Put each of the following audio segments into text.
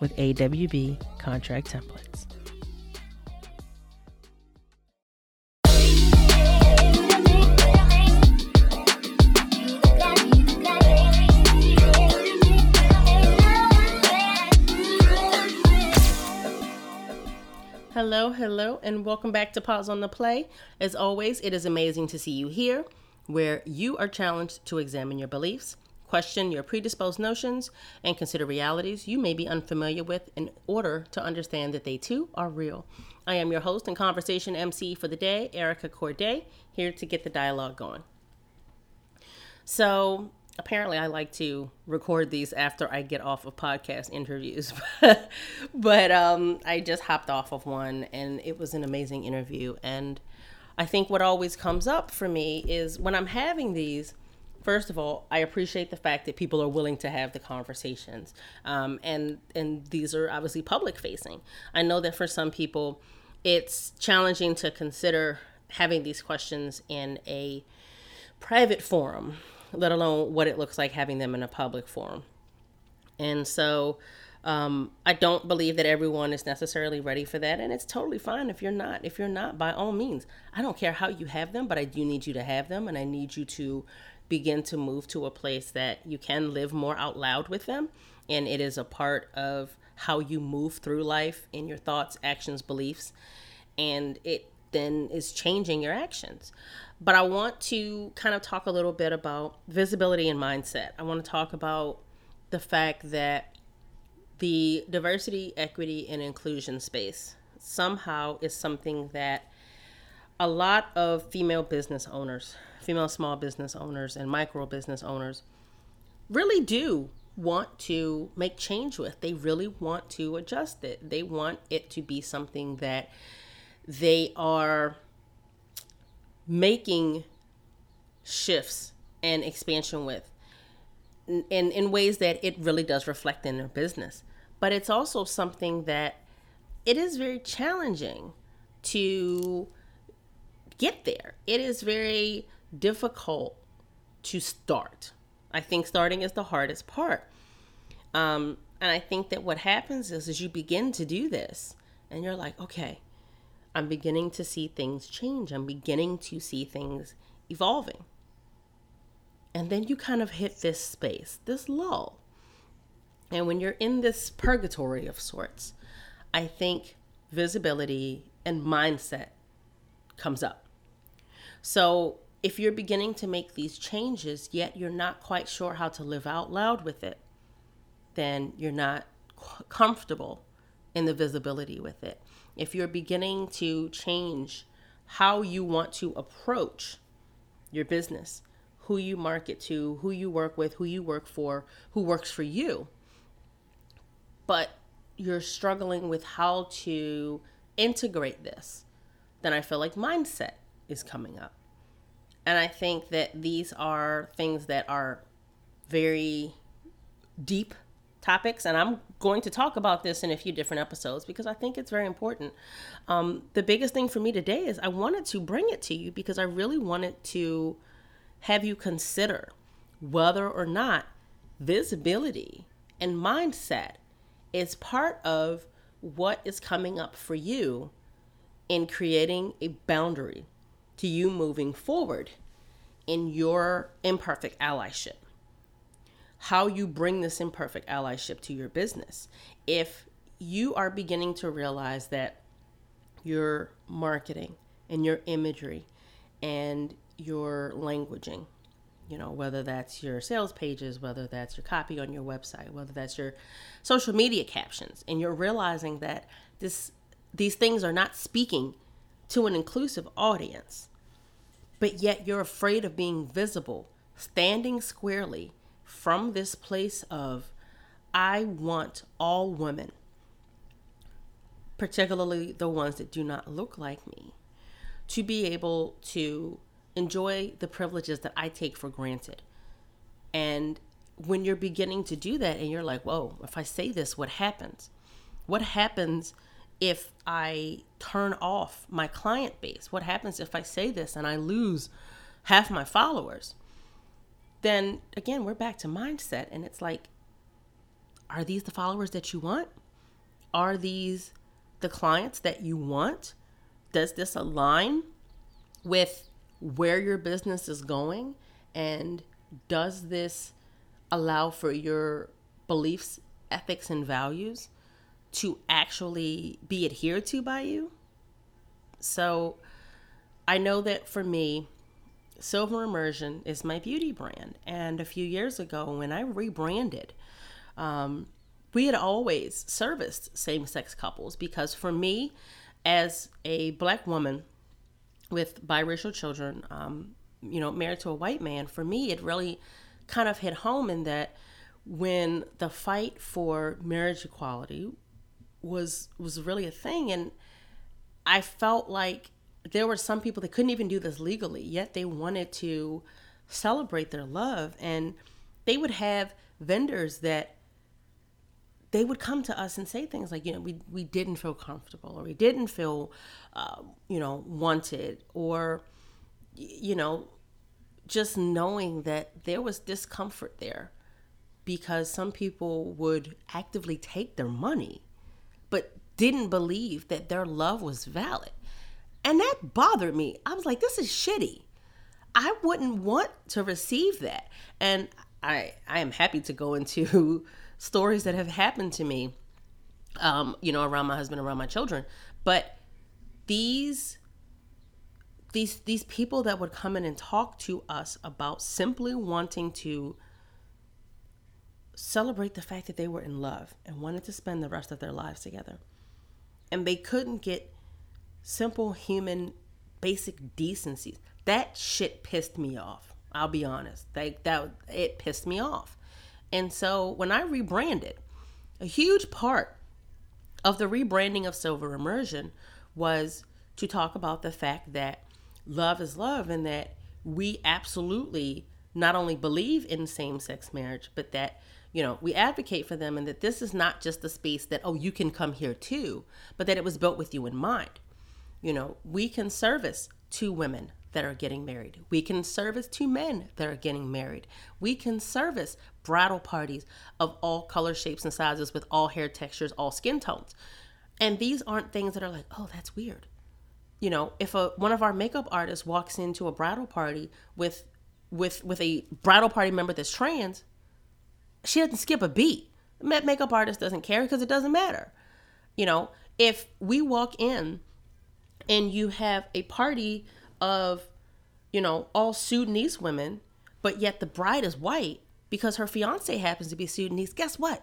with AWB contract templates. Hello, and welcome back to Pause on the Play. As always, it is amazing to see you here, where you are challenged to examine your beliefs, question your predisposed notions, and consider realities you may be unfamiliar with in order to understand that they too are real. I am your host and conversation MC for the day, Erica Courdae, here to get the dialogue going. So, apparently I like to record these after I get off of podcast interviews, but I just hopped off of one, and it was an amazing interview. And I think what always comes up for me is when I'm having these, first of all, I appreciate the fact that people are willing to have the conversations. And these are obviously public facing. I know that for some people, it's challenging to consider having these questions in a private forum, let alone what it looks like having them in a public forum. And so I don't believe that everyone is necessarily ready for that. And it's totally fine if you're not. If you're not, by all means, I don't care how you have them, but I do need you to have them. And I need you to begin to move to a place that you can live more out loud with them. And it is a part of how you move through life in your thoughts, actions, beliefs. And it then is changing your actions. But I want to kind of talk a little bit about visibility and mindset. I want to talk about the fact that the diversity, equity, and inclusion space somehow is something that a lot of female business owners, female small business owners, and micro business owners really do want to make change with. They really want to adjust it. They want it to be something that they are making shifts and expansion with in ways that it really does reflect in their business. But it's also something that it is very challenging to get there. It is very difficult to start. I think starting is the hardest part. And I think that what happens is you begin to do this and you're like, okay, I'm beginning to see things change. I'm beginning to see things evolving. And then you kind of hit this space, this lull. And when you're in this purgatory of sorts, I think visibility and mindset comes up. So if you're beginning to make these changes, yet you're not quite sure how to live out loud with it, then you're not comfortable in the visibility with it. If you're beginning to change how you want to approach your business, who you market to, who you work with, who you work for, who works for you, but you're struggling with how to integrate this, then I feel like mindset is coming up. And I think that these are things that are very deep topics, and I'm going to talk about this in a few different episodes because I think it's very important. The biggest thing for me today is I wanted to bring it to you because I really wanted to have you consider whether or not visibility and mindset is part of what is coming up for you in creating a boundary to you moving forward in your imperfect allyship. How you bring this imperfect allyship to your business. If you are beginning to realize that your marketing and your imagery and your languaging, you know, whether that's your sales pages, whether that's your copy on your website, whether that's your social media captions. And you're realizing that these things are not speaking to an inclusive audience, but yet you're afraid of being visible, standing squarely from this place of, I want all women, particularly the ones that do not look like me, to be able to enjoy the privileges that I take for granted. And when you're beginning to do that and you're like, whoa, if I say this, what happens? What happens if I turn off my client base? What happens if I say this and I lose half my followers? Then again, we're back to mindset. And it's like, are these the followers that you want? Are these the clients that you want? Does this align with where your business is going? And does this allow for your beliefs, ethics, and values to actually be adhered to by you? So I know that for me, Silver Immersion is my beauty brand. And a few years ago when I rebranded, we had always serviced same-sex couples, because for me, as a Black woman with biracial children, married to a white man, for me, it really kind of hit home in that when the fight for marriage equality was really a thing. And I felt like there were some people that couldn't even do this legally, yet they wanted to celebrate their love. And they would have vendors that they would come to us and say things like, we didn't feel comfortable, or we didn't feel, wanted, or, just knowing that there was discomfort there because some people would actively take their money, but didn't believe that their love was valid. And that bothered me. I was like, this is shitty. I wouldn't want to receive that. And I am happy to go into stories that have happened to me, around my husband, around my children. But these people that would come in and talk to us about simply wanting to celebrate the fact that they were in love and wanted to spend the rest of their lives together, and they couldn't get simple human basic decencies. That shit pissed me off. I'll be honest. It pissed me off. And so when I rebranded, a huge part of the rebranding of Silver Immersion was to talk about the fact that love is love, and that we absolutely not only believe in same-sex marriage, but that, we advocate for them, and that this is not just a space that, you can come here too, but that it was built with you in mind. We can service two women that are getting married. We can service two men that are getting married. We can service bridal parties of all color, shapes, and sizes, with all hair textures, all skin tones. And these aren't things that are like, oh, that's weird. If one of our makeup artists walks into a bridal party with a bridal party member that's trans, she doesn't skip a beat. That makeup artist doesn't care, because it doesn't matter. If we walk in and you have a party of, all Sudanese women, but yet the bride is white because her fiance happens to be Sudanese, guess what?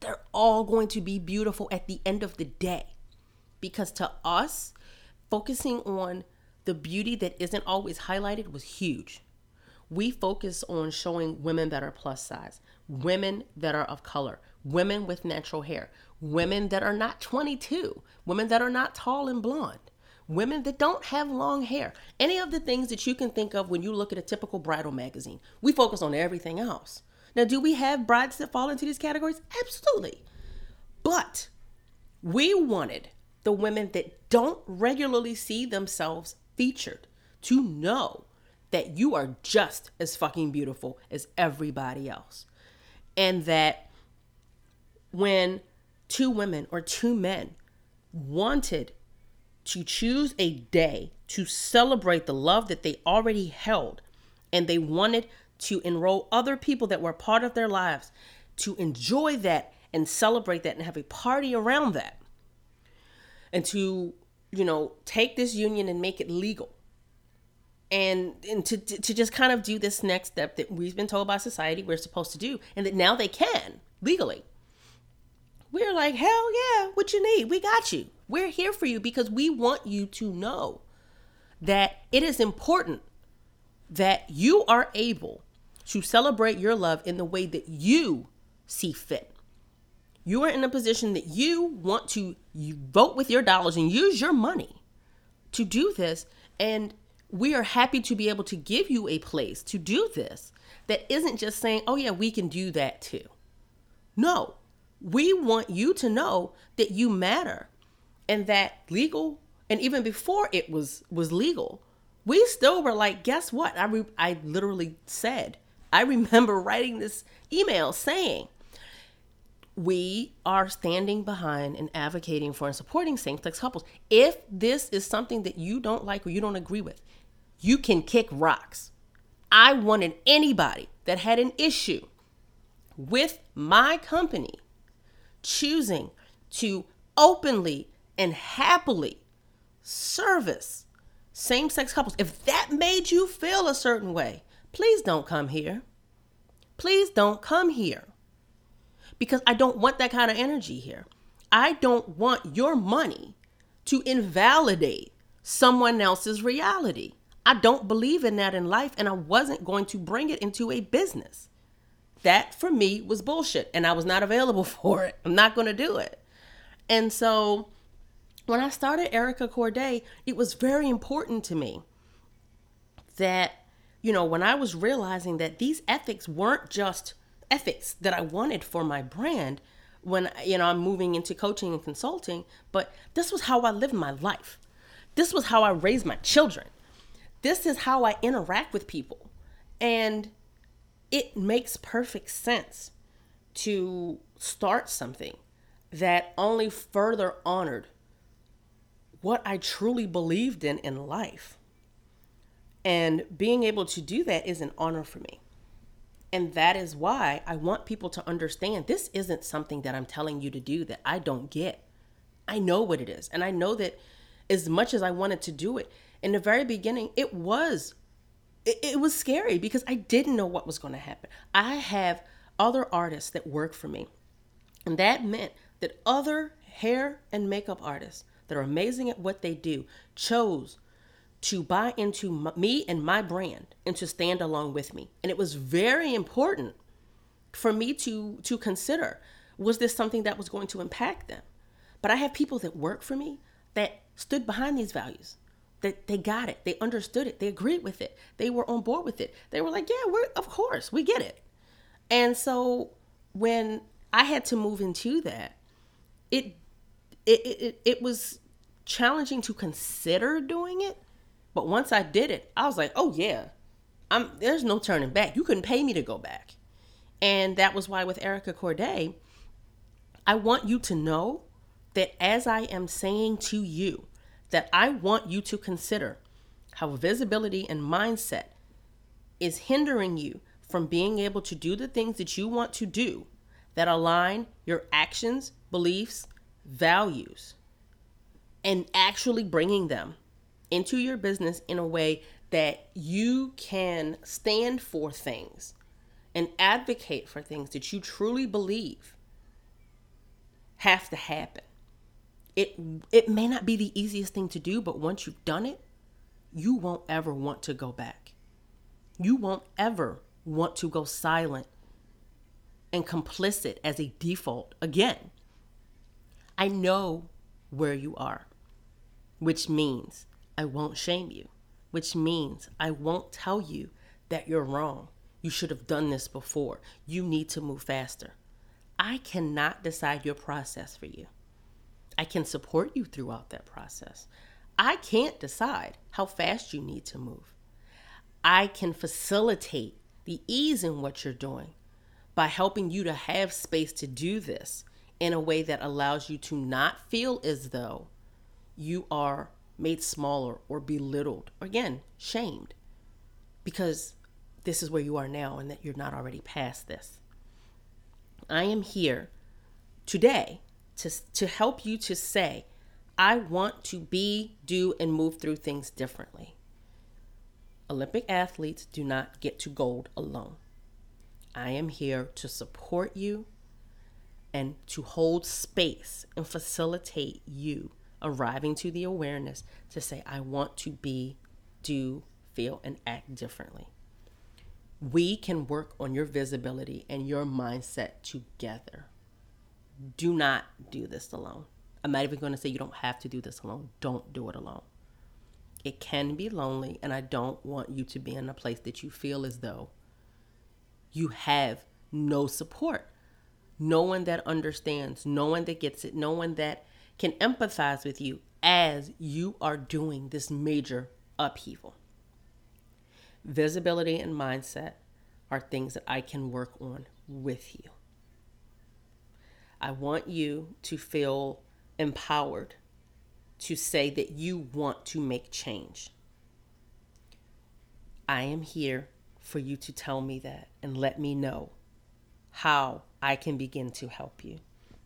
They're all going to be beautiful at the end of the day. Because to us, focusing on the beauty that isn't always highlighted was huge. We focus on showing women that are plus size, women that are of color, women with natural hair, women that are not 22, women that are not tall and blonde, women that don't have long hair. Any of the things that you can think of when you look at a typical bridal magazine, we focus on everything else. Now, do we have brides that fall into these categories? Absolutely. But we wanted the women that don't regularly see themselves featured to know that you are just as fucking beautiful as everybody else. And that when two women or two men wanted to choose a day to celebrate the love that they already held, and they wanted to enroll other people that were part of their lives to enjoy that and celebrate that and have a party around that, and to you know, take this union and make it legal. And to just kind of do this next step that we've been told by society we're supposed to do, and that now they can legally. We're like, hell yeah, what you need? We got you. We're here for you because we want you to know that it is important that you are able to celebrate your love in the way that you see fit. You are in a position that you want to, you vote with your dollars and use your money to do this. And we are happy to be able to give you a place to do this that isn't just saying, oh yeah, we can do that too. No, we want you to know that you matter, and that legal, and even before it was legal, we still were like, guess what? I literally said, I remember writing this email saying, we are standing behind and advocating for and supporting same-sex couples. If this is something that you don't like or you don't agree with, you can kick rocks. I wanted anybody that had an issue with my company choosing to openly and happily service same-sex couples. If that made you feel a certain way, please don't come here. Please don't come here. Because I don't want that kind of energy here. I don't want your money to invalidate someone else's reality. I don't believe in that in life, and I wasn't going to bring it into a business. That for me was bullshit, and I was not available for it. I'm not going to do it. And so when I started Erica Courdae, it was very important to me that, you know, when I was realizing that these ethics weren't just ethics that I wanted for my brand when, you know, I'm moving into coaching and consulting, but this was how I lived my life. This was how I raised my children. This is how I interact with people. And it makes perfect sense to start something that only further honored what I truly believed in life. And being able to do that is an honor for me. And that is why I want people to understand this isn't something that I'm telling you to do that I don't get. I know what it is. And I know that as much as I wanted to do it, in the very beginning, it was scary because I didn't know what was going to happen. I have other artists that work for me. And that meant that other hair and makeup artists that are amazing at what they do chose to buy into me and my brand and to stand along with me. And it was very important for me to consider, was this something that was going to impact them? But I have people that work for me that stood behind these values, that they got it, they understood it, they agreed with it, they were on board with it. They were like, yeah, of course, we get it. And so when I had to move into that, it was challenging to consider doing it. But once I did it, I was like, oh yeah, there's no turning back. You couldn't pay me to go back. And that was why with Erica Courdae, I want you to know that as I am saying to you, that I want you to consider how visibility and mindset is hindering you from being able to do the things that you want to do that align your actions, beliefs, values, and actually bringing them into your business in a way that you can stand for things and advocate for things that you truly believe have to happen. It may not be the easiest thing to do, but once you've done it, you won't ever want to go back. You won't ever want to go silent and complicit as a default again. I know where you are, which means I won't shame you, which means I won't tell you that you're wrong. You should have done this before. You need to move faster. I cannot decide your process for you. I can support you throughout that process. I can't decide how fast you need to move. I can facilitate the ease in what you're doing by helping you to have space to do this in a way that allows you to not feel as though you are made smaller or belittled, or again, shamed, because this is where you are now and that you're not already past this. I am here today to help you to say, I want to be, do, and move through things differently. Olympic athletes do not get to gold alone. I am here to support you and to hold space and facilitate you arriving to the awareness to say, I want to be, do, feel, and act differently. We can work on your visibility and your mindset together. Do not do this alone. I'm not even going to say you don't have to do this alone. Don't do it alone. It can be lonely, and I don't want you to be in a place that you feel as though you have no support. No one that understands, no one that gets it, no one that can empathize with you as you are doing this major upheaval. Visibility and mindset are things that I can work on with you. I want you to feel empowered to say that you want to make change. I am here for you to tell me that and let me know how I can begin to help you.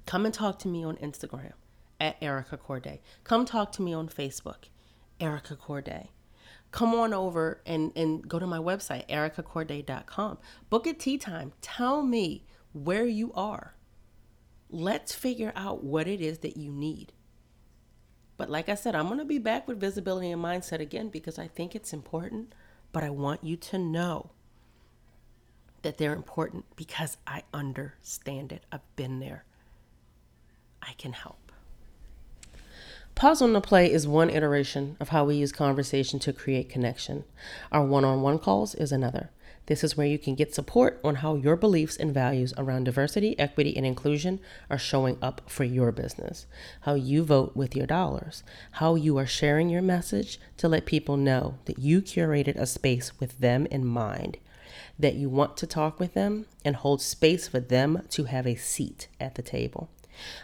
Come and talk to me on Instagram at Erica Courdae. Come talk to me on Facebook, Erica Courdae. Come on over and go to my website, ericacourdae.com. Book a tea time. Tell me where you are. Let's figure out what it is that you need. But like I said, I'm going to be back with visibility and mindset again because I think it's important. But I want you to know that they're important because I understand it. I've been there. I can help. Pause on the Play is one iteration of how we use conversation to create connection. Our one-on-one calls is another. This is where you can get support on how your beliefs and values around diversity, equity, and inclusion are showing up for your business, how you vote with your dollars, how you are sharing your message to let people know that you curated a space with them in mind, that you want to talk with them and hold space for them to have a seat at the table.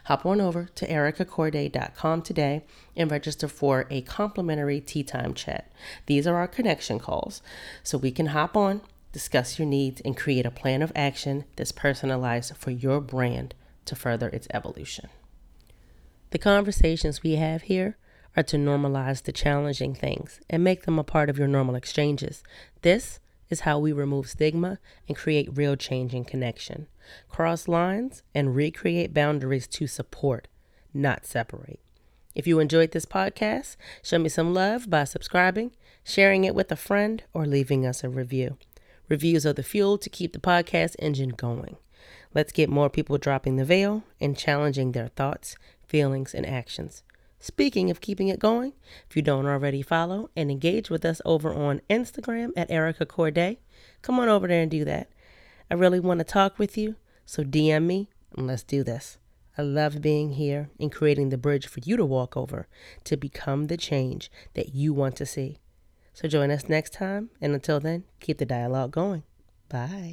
Hop on over to ericacourdae.com today and register for a complimentary tea time chat. These are our connection calls, so we can hop on, discuss your needs, and create a plan of action that's personalized for your brand to further its evolution. The conversations we have here are to normalize the challenging things and make them a part of your normal exchanges. This is how we remove stigma and create real change and connection. Cross lines and recreate boundaries to support, not separate. If you enjoyed this podcast, show me some love by subscribing, sharing it with a friend, or leaving us a review. Reviews are the fuel to keep the podcast engine going. Let's get more people dropping the veil and challenging their thoughts, feelings, and actions. Speaking of keeping it going, if you don't already follow and engage with us over on Instagram at Erica Courdae, come on over there and do that. I really want to talk with you, so DM me and let's do this. I love being here and creating the bridge for you to walk over to become the change that you want to see. So join us next time, and until then, keep the dialogue going. Bye.